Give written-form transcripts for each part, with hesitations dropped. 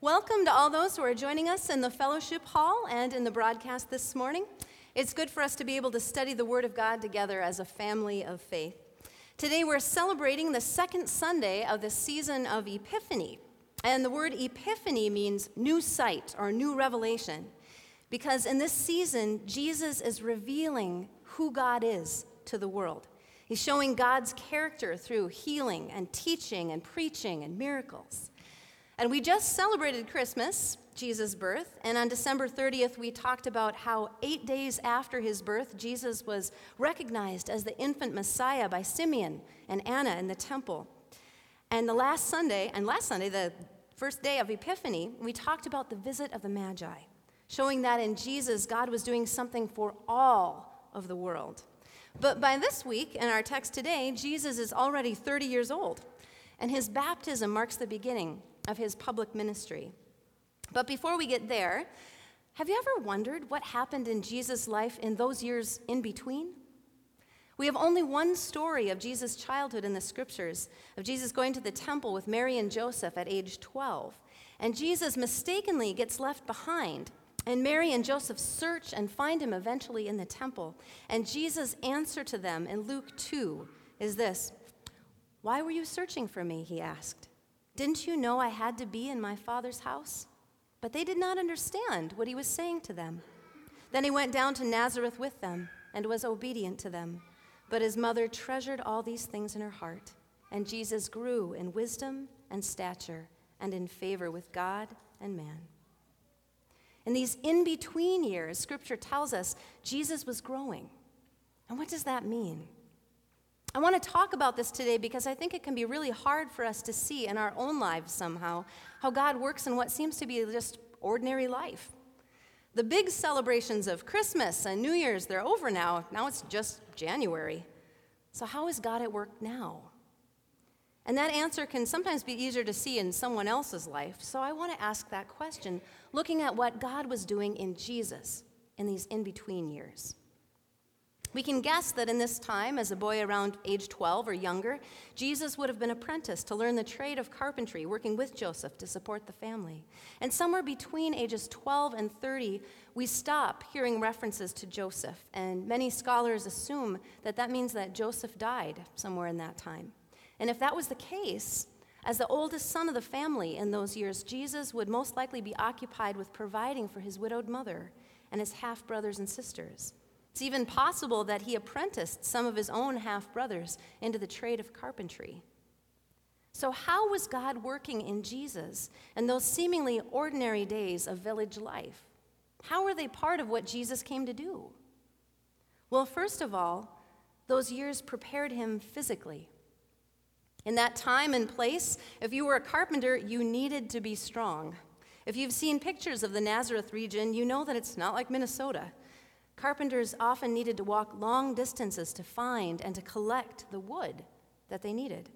Welcome to all those who are joining us in the fellowship hall and in the broadcast this morning. It's good for us to be able to study the Word of God together as a family of faith. Today we're celebrating the second Sunday of the season of Epiphany. And the word Epiphany means new sight or new revelation, because in this season, Jesus is revealing who God is to the world. He's showing God's character through healing and teaching and preaching and miracles. And we just celebrated Christmas, Jesus' birth, and on December 30th, we talked about how 8 days after his birth, Jesus was recognized as the infant Messiah by Simeon and Anna in the temple. And last Sunday, the first day of Epiphany, we talked about the visit of the Magi, showing that in Jesus, God was doing something for all of the world. But by this week, in our text today, Jesus is already 30 years old, and his baptism marks the beginning of his public ministry. But before we get there, have you ever wondered what happened in Jesus' life in those years in between? We have only one story of Jesus' childhood in the scriptures, of Jesus going to the temple with Mary and Joseph at age 12. And Jesus mistakenly gets left behind, and Mary and Joseph search and find him eventually in the temple. And Jesus' answer to them in Luke 2 is this: "Why were you searching for me?" he asked. "Didn't you know I had to be in my Father's house?" But they did not understand what he was saying to them. Then he went down to Nazareth with them and was obedient to them. But his mother treasured all these things in her heart, and Jesus grew in wisdom and stature and in favor with God and man. In these in-between years, Scripture tells us Jesus was growing. And what does that mean? I want to talk about this today because I think it can be really hard for us to see in our own lives somehow how God works in what seems to be just ordinary life. The big celebrations of Christmas and New Year's, they're over now. Now it's just January. So how is God at work now? And that answer can sometimes be easier to see in someone else's life. So I want to ask that question, looking at what God was doing in Jesus in these in-between years. We can guess that in this time, as a boy around age 12 or younger, Jesus would have been apprenticed to learn the trade of carpentry, working with Joseph to support the family. And somewhere between ages 12 and 30, we stop hearing references to Joseph, and many scholars assume that that means that Joseph died somewhere in that time. And if that was the case, as the oldest son of the family in those years, Jesus would most likely be occupied with providing for his widowed mother and his half-brothers and sisters. It's even possible that he apprenticed some of his own half-brothers into the trade of carpentry. So how was God working in Jesus in those seemingly ordinary days of village life? How were they part of what Jesus came to do? Well, first of all, those years prepared him physically. In that time and place, if you were a carpenter, you needed to be strong. If you've seen pictures of the Nazareth region, you know that it's not like Minnesota. Carpenters often needed to walk long distances to find and to collect the wood that they needed.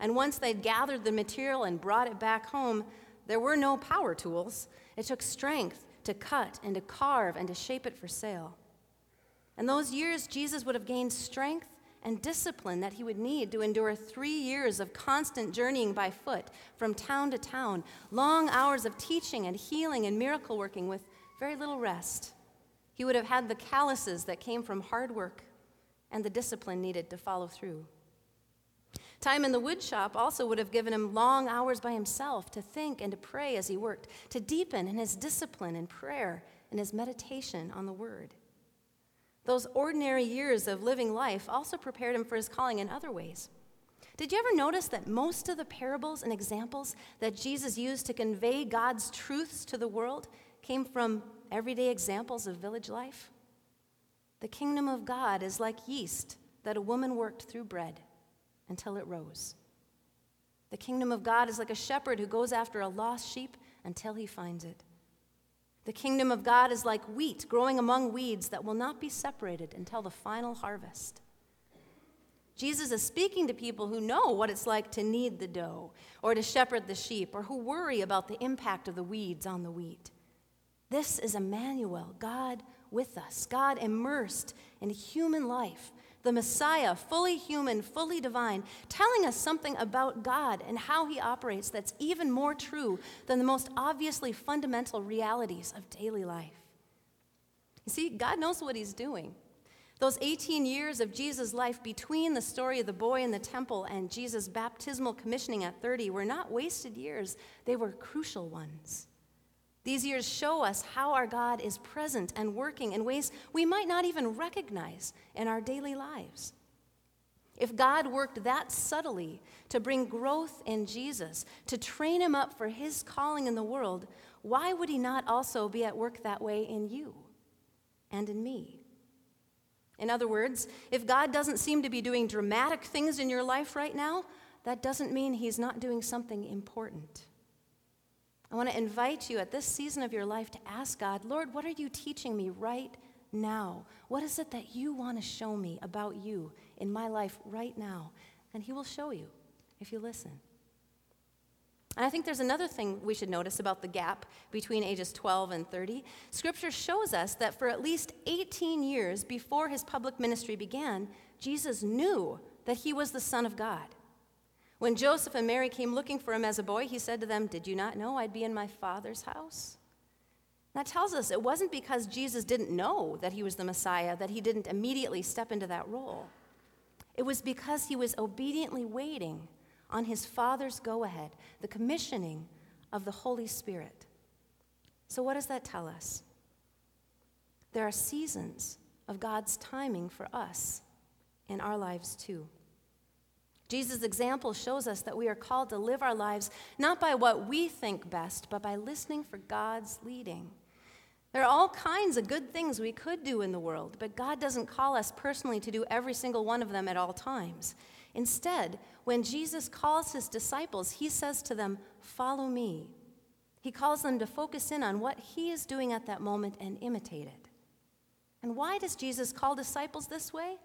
And once they'd gathered the material and brought it back home, there were no power tools. It took strength to cut and to carve and to shape it for sale. In those years, Jesus would have gained strength and discipline that he would need to endure 3 years of constant journeying by foot from town to town, long hours of teaching and healing and miracle working with very little rest. He would have had the calluses that came from hard work and the discipline needed to follow through. Time in the woodshop also would have given him long hours by himself to think and to pray as he worked, to deepen in his discipline and prayer and his meditation on the Word. Those ordinary years of living life also prepared him for his calling in other ways. Did you ever notice that most of the parables and examples that Jesus used to convey God's truths to the world came from everyday examples of village life? The kingdom of God is like yeast that a woman worked through bread until it rose. The kingdom of God is like a shepherd who goes after a lost sheep until he finds it. The kingdom of God is like wheat growing among weeds that will not be separated until the final harvest. Jesus is speaking to people who know what it's like to knead the dough or to shepherd the sheep or who worry about the impact of the weeds on the wheat. This is Emmanuel, God with us, God immersed in human life, the Messiah, fully human, fully divine, telling us something about God and how he operates that's even more true than the most obviously fundamental realities of daily life. You see, God knows what he's doing. Those 18 years of Jesus' life between the story of the boy in the temple and Jesus' baptismal commissioning at 30 were not wasted years. They were crucial ones. These years show us how our God is present and working in ways we might not even recognize in our daily lives. If God worked that subtly to bring growth in Jesus, to train him up for his calling in the world, why would he not also be at work that way in you and in me? In other words, if God doesn't seem to be doing dramatic things in your life right now, that doesn't mean he's not doing something important. I want to invite you at this season of your life to ask God, Lord, what are you teaching me right now? What is it that you want to show me about you in my life right now? And he will show you if you listen. And I think there's another thing we should notice about the gap between ages 12 and 30. Scripture shows us that for at least 18 years before his public ministry began, Jesus knew that he was the Son of God. When Joseph and Mary came looking for him as a boy, he said to them, "Did you not know I'd be in my Father's house?" That tells us it wasn't because Jesus didn't know that he was the Messiah that he didn't immediately step into that role. It was because he was obediently waiting on his Father's go-ahead, the commissioning of the Holy Spirit. So what does that tell us? There are seasons of God's timing for us in our lives too. Jesus' example shows us that we are called to live our lives not by what we think best, but by listening for God's leading. There are all kinds of good things we could do in the world, but God doesn't call us personally to do every single one of them at all times. Instead, when Jesus calls his disciples, he says to them, "Follow me." He calls them to focus in on what he is doing at that moment and imitate it. And why does Jesus call disciples this way?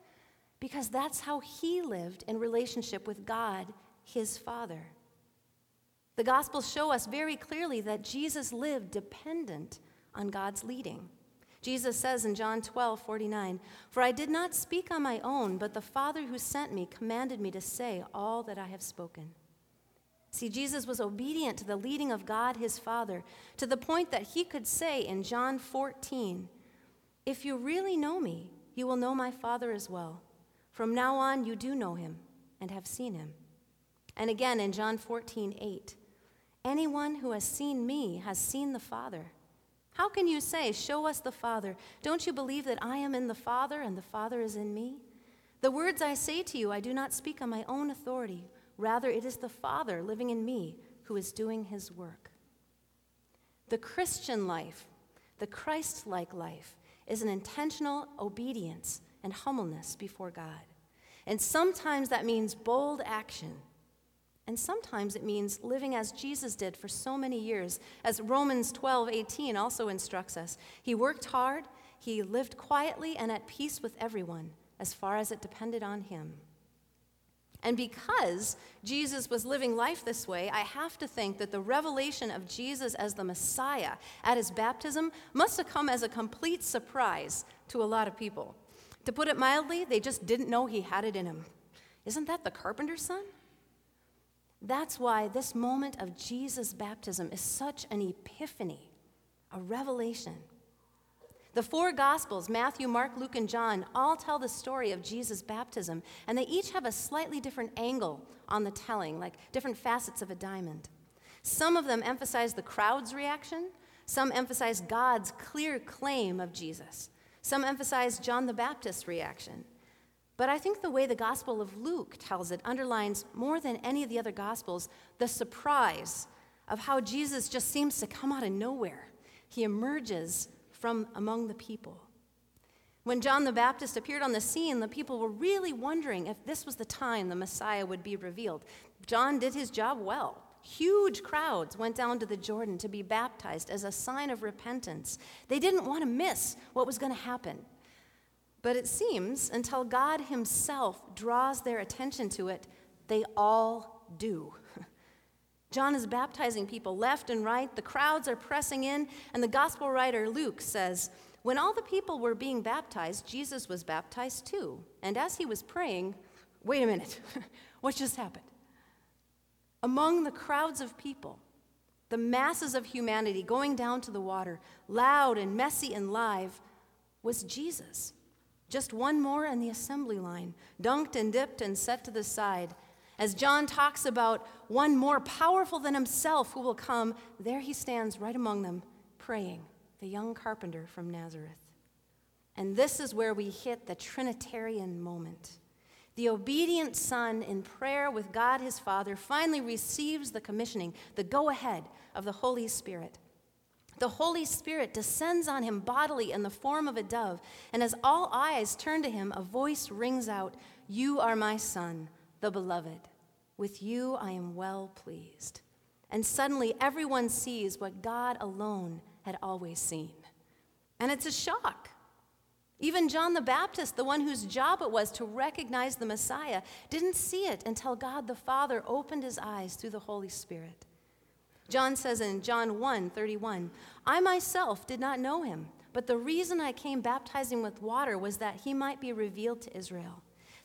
Because that's how he lived in relationship with God, his Father. The Gospels show us very clearly that Jesus lived dependent on God's leading. Jesus says in John 12:49, "For I did not speak on my own, but the Father who sent me commanded me to say all that I have spoken." See, Jesus was obedient to the leading of God, his Father, to the point that he could say in John 14, "If you really know me, you will know my Father as well. From now on, you do know him and have seen him." And again in John 14:8, "Anyone who has seen me has seen the Father. How can you say, 'Show us the Father'? Don't you believe that I am in the Father and the Father is in me? The words I say to you, I do not speak on my own authority. Rather, it is the Father living in me who is doing his work." The Christian life, the Christ-like life, is an intentional obedience and humbleness before God. And sometimes that means bold action. And sometimes it means living as Jesus did for so many years, as Romans 12:18 also instructs us. He worked hard, he lived quietly and at peace with everyone, as far as it depended on him. And because Jesus was living life this way, I have to think that the revelation of Jesus as the Messiah at his baptism must have come as a complete surprise to a lot of people. To put it mildly, they just didn't know he had it in him. Isn't that the carpenter's son? That's why this moment of Jesus' baptism is such an epiphany, a revelation. The four Gospels, Matthew, Mark, Luke, and John, all tell the story of Jesus' baptism, and they each have a slightly different angle on the telling, like different facets of a diamond. Some of them emphasize the crowd's reaction. Some emphasize God's clear claim of Jesus. Some emphasize John the Baptist's reaction. But I think the way the Gospel of Luke tells it underlines more than any of the other Gospels the surprise of how Jesus just seems to come out of nowhere. He emerges from among the people. When John the Baptist appeared on the scene, the people were really wondering if this was the time the Messiah would be revealed. John did his job well. Huge crowds went down to the Jordan to be baptized as a sign of repentance. They didn't want to miss what was going to happen. But it seems until God himself draws their attention to it, they all do. John is baptizing people left and right. The crowds are pressing in, and the gospel writer Luke says, When all the people were being baptized, Jesus was baptized too. And as he was praying, wait a minute, what just happened? Among the crowds of people, the masses of humanity going down to the water, loud and messy and live, was Jesus. Just one more in the assembly line, dunked and dipped and set to the side. As John talks about one more powerful than himself who will come, there he stands right among them, praying, the young carpenter from Nazareth. And this is where we hit the Trinitarian moment. The obedient Son, in prayer with God his Father, finally receives the commissioning, the go-ahead of the Holy Spirit. The Holy Spirit descends on him bodily in the form of a dove, and as all eyes turn to him, a voice rings out, "You are my Son, the Beloved. With you I am well pleased." And suddenly everyone sees what God alone had always seen. And it's a shock. Even John the Baptist, the one whose job it was to recognize the Messiah, didn't see it until God the Father opened his eyes through the Holy Spirit. John says in John 1:31, "I myself did not know him, but the reason I came baptizing with water was that he might be revealed to Israel."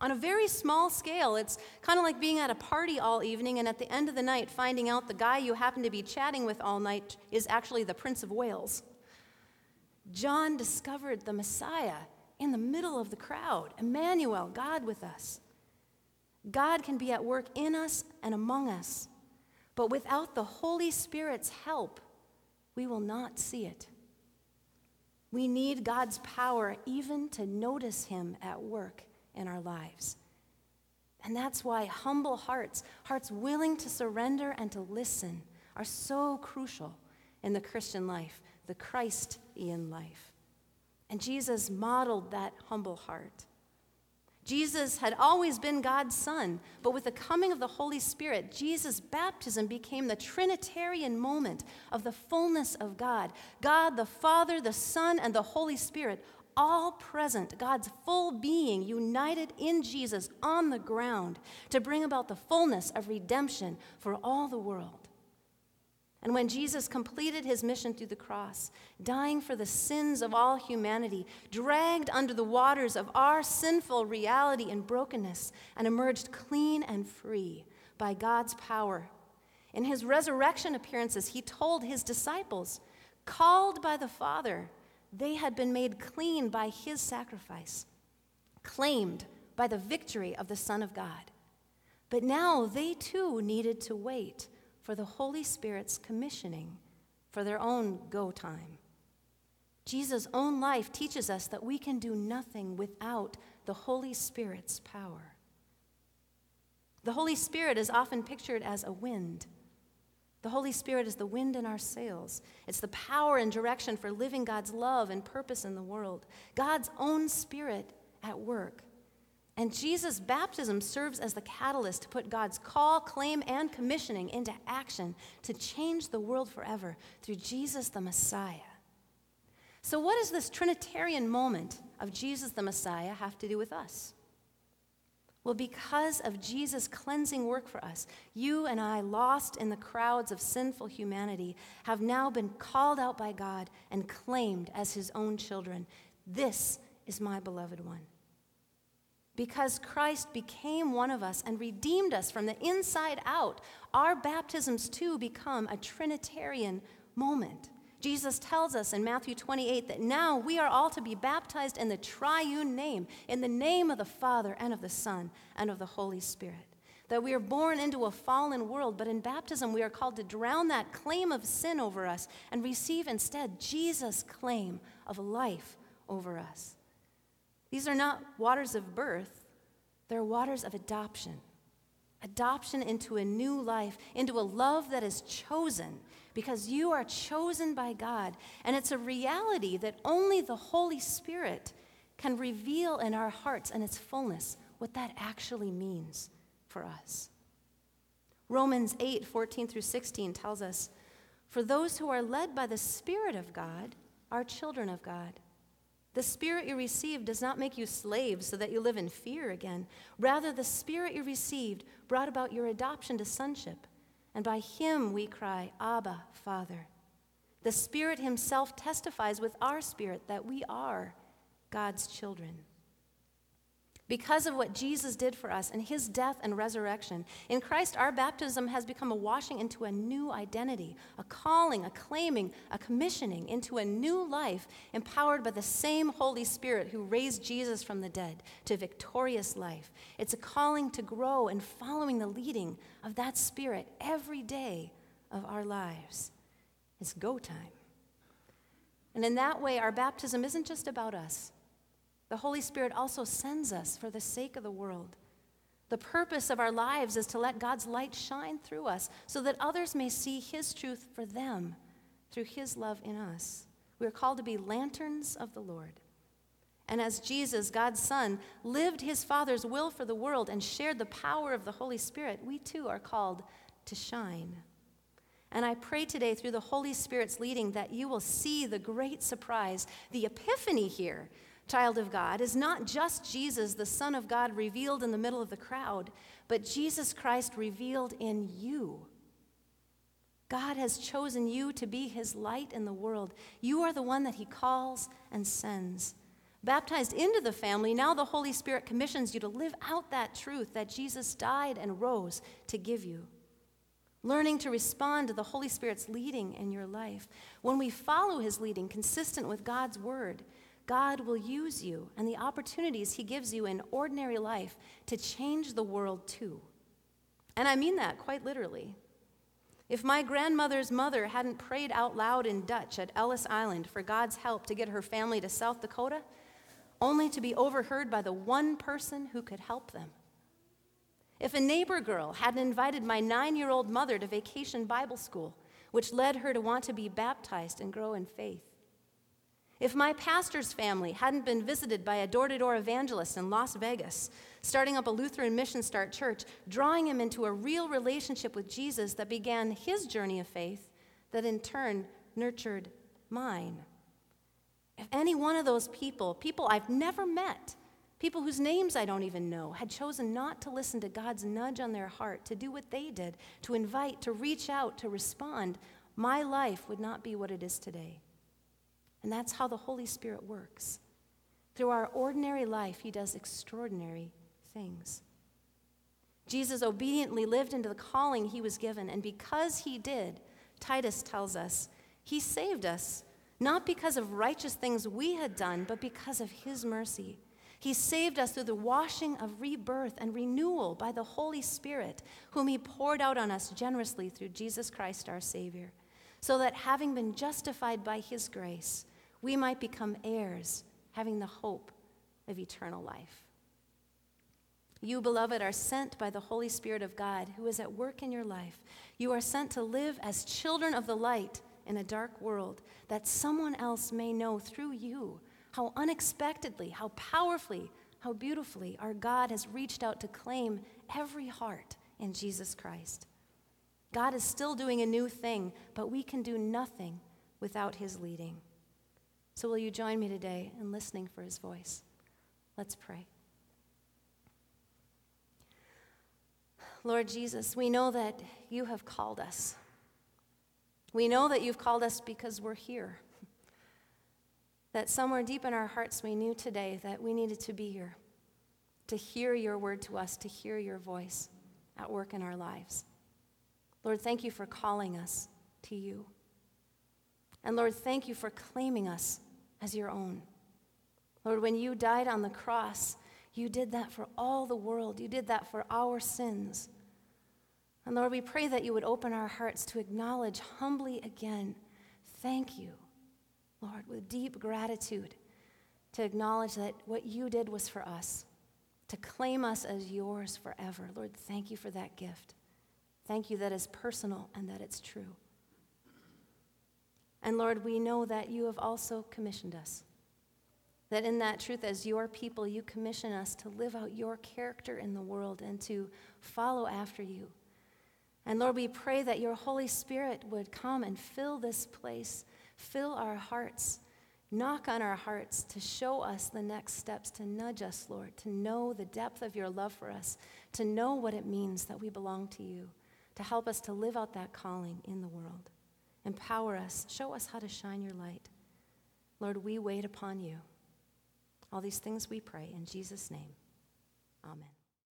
On a very small scale, it's kind of like being at a party all evening and at the end of the night finding out the guy you happen to be chatting with all night is actually the Prince of Wales. John discovered the Messiah in the middle of the crowd, Emmanuel, God with us. God can be at work in us and among us, but without the Holy Spirit's help, we will not see it. We need God's power even to notice him at work in our lives. And that's why humble hearts, hearts willing to surrender and to listen, are so crucial in the Christian life, the Christian life. And Jesus modeled that humble heart. Jesus had always been God's Son, but with the coming of the Holy Spirit, Jesus' baptism became the Trinitarian moment of the fullness of God. God the Father, the Son, and the Holy Spirit, all present, God's full being united in Jesus on the ground to bring about the fullness of redemption for all the world. And when Jesus completed his mission through the cross, dying for the sins of all humanity, dragged under the waters of our sinful reality and brokenness, and emerged clean and free by God's power. In his resurrection appearances, he told his disciples, called by the Father, they had been made clean by his sacrifice, claimed by the victory of the Son of God. But now they too needed to wait for the Holy Spirit's commissioning for their own go time. Jesus' own life teaches us that we can do nothing without the Holy Spirit's power. The Holy Spirit is often pictured as a wind. The Holy Spirit is the wind in our sails. It's the power and direction for living God's love and purpose in the world. God's own Spirit at work. And Jesus' baptism serves as the catalyst to put God's call, claim, and commissioning into action to change the world forever through Jesus the Messiah. So what does this Trinitarian moment of Jesus the Messiah have to do with us? Well, because of Jesus' cleansing work for us, you and I, lost in the crowds of sinful humanity, have now been called out by God and claimed as his own children. This is my beloved one. Because Christ became one of us and redeemed us from the inside out, our baptisms too become a Trinitarian moment. Jesus tells us in Matthew 28 that now we are all to be baptized in the triune name, in the name of the Father and of the Son and of the Holy Spirit. That we are born into a fallen world, but in baptism we are called to drown that claim of sin over us and receive instead Jesus' claim of life over us. These are not waters of birth, they're waters of adoption. Adoption into a new life, into a love that is chosen, because you are chosen by God. And it's a reality that only the Holy Spirit can reveal in our hearts in its fullness what that actually means for us. Romans 8:14-16 tells us, "For those who are led by the Spirit of God are children of God. The Spirit you received does not make you slaves so that you live in fear again. Rather, the Spirit you received brought about your adoption to sonship, and by him we cry, 'Abba, Father.' The Spirit himself testifies with our spirit that we are God's children." Because of what Jesus did for us and his death and resurrection, in Christ, our baptism has become a washing into a new identity, a calling, a claiming, a commissioning into a new life empowered by the same Holy Spirit who raised Jesus from the dead to victorious life. It's a calling to grow in following the leading of that Spirit every day of our lives. It's go time. And in that way, our baptism isn't just about us. The Holy Spirit also sends us for the sake of the world. The purpose of our lives is to let God's light shine through us so that others may see his truth for them through his love in us. We are called to be lanterns of the Lord. And as Jesus, God's Son, lived his Father's will for the world and shared the power of the Holy Spirit, we too are called to shine. And I pray today through the Holy Spirit's leading that you will see the great surprise, the epiphany here, child of God, is not just Jesus, the Son of God, revealed in the middle of the crowd, but Jesus Christ revealed in you. God has chosen you to be his light in the world. You are the one that he calls and sends. Baptized into the family, now the Holy Spirit commissions you to live out that truth that Jesus died and rose to give you. Learning to respond to the Holy Spirit's leading in your life. When we follow his leading consistent with God's word, God will use you and the opportunities he gives you in ordinary life to change the world too. And I mean that quite literally. If my grandmother's mother hadn't prayed out loud in Dutch at Ellis Island for God's help to get her family to South Dakota, only to be overheard by the one person who could help them. If a neighbor girl hadn't invited my 9-year-old mother to Vacation Bible School, which led her to want to be baptized and grow in faith. If my pastor's family hadn't been visited by a door-to-door evangelist in Las Vegas, starting up a Lutheran Mission Start church, drawing him into a real relationship with Jesus that began his journey of faith, that in turn nurtured mine. If any one of those people I've never met, people whose names I don't even know, had chosen not to listen to God's nudge on their heart, to do what they did, to invite, to reach out, to respond, my life would not be what it is today. And that's how the Holy Spirit works. Through our ordinary life, he does extraordinary things. Jesus obediently lived into the calling he was given, and because he did, Titus tells us, he saved us, not because of righteous things we had done, but because of his mercy. He saved us through the washing of rebirth and renewal by the Holy Spirit, whom he poured out on us generously through Jesus Christ our Savior, so that having been justified by his grace, we might become heirs, having the hope of eternal life. You, beloved, are sent by the Holy Spirit of God, who is at work in your life. You are sent to live as children of the light in a dark world, that someone else may know through you how unexpectedly, how powerfully, how beautifully our God has reached out to claim every heart in Jesus Christ. God is still doing a new thing, but we can do nothing without his leading. So will you join me today in listening for his voice? Let's pray. Lord Jesus, we know that you have called us. We know that you've called us because we're here. That somewhere deep in our hearts we knew today that we needed to be here, to hear your word to us, to hear your voice at work in our lives. Lord, thank you for calling us to you. And Lord, thank you for claiming us as your own. Lord, when you died on the cross, you did that for all the world. You did that for our sins. And Lord, we pray that you would open our hearts to acknowledge humbly again, thank you, Lord, with deep gratitude, to acknowledge that what you did was for us, to claim us as yours forever. Lord, thank you for that gift. Thank you that it's personal and that it's true. And Lord, we know that you have also commissioned us. That in that truth, as your people, you commission us to live out your character in the world and to follow after you. And Lord, we pray that your Holy Spirit would come and fill this place, fill our hearts, knock on our hearts to show us the next steps, to nudge us, Lord, to know the depth of your love for us, to know what it means that we belong to you, to help us to live out that calling in the world. Empower us, show us how to shine your light. Lord, we wait upon you. All these things we pray in Jesus' name. Amen.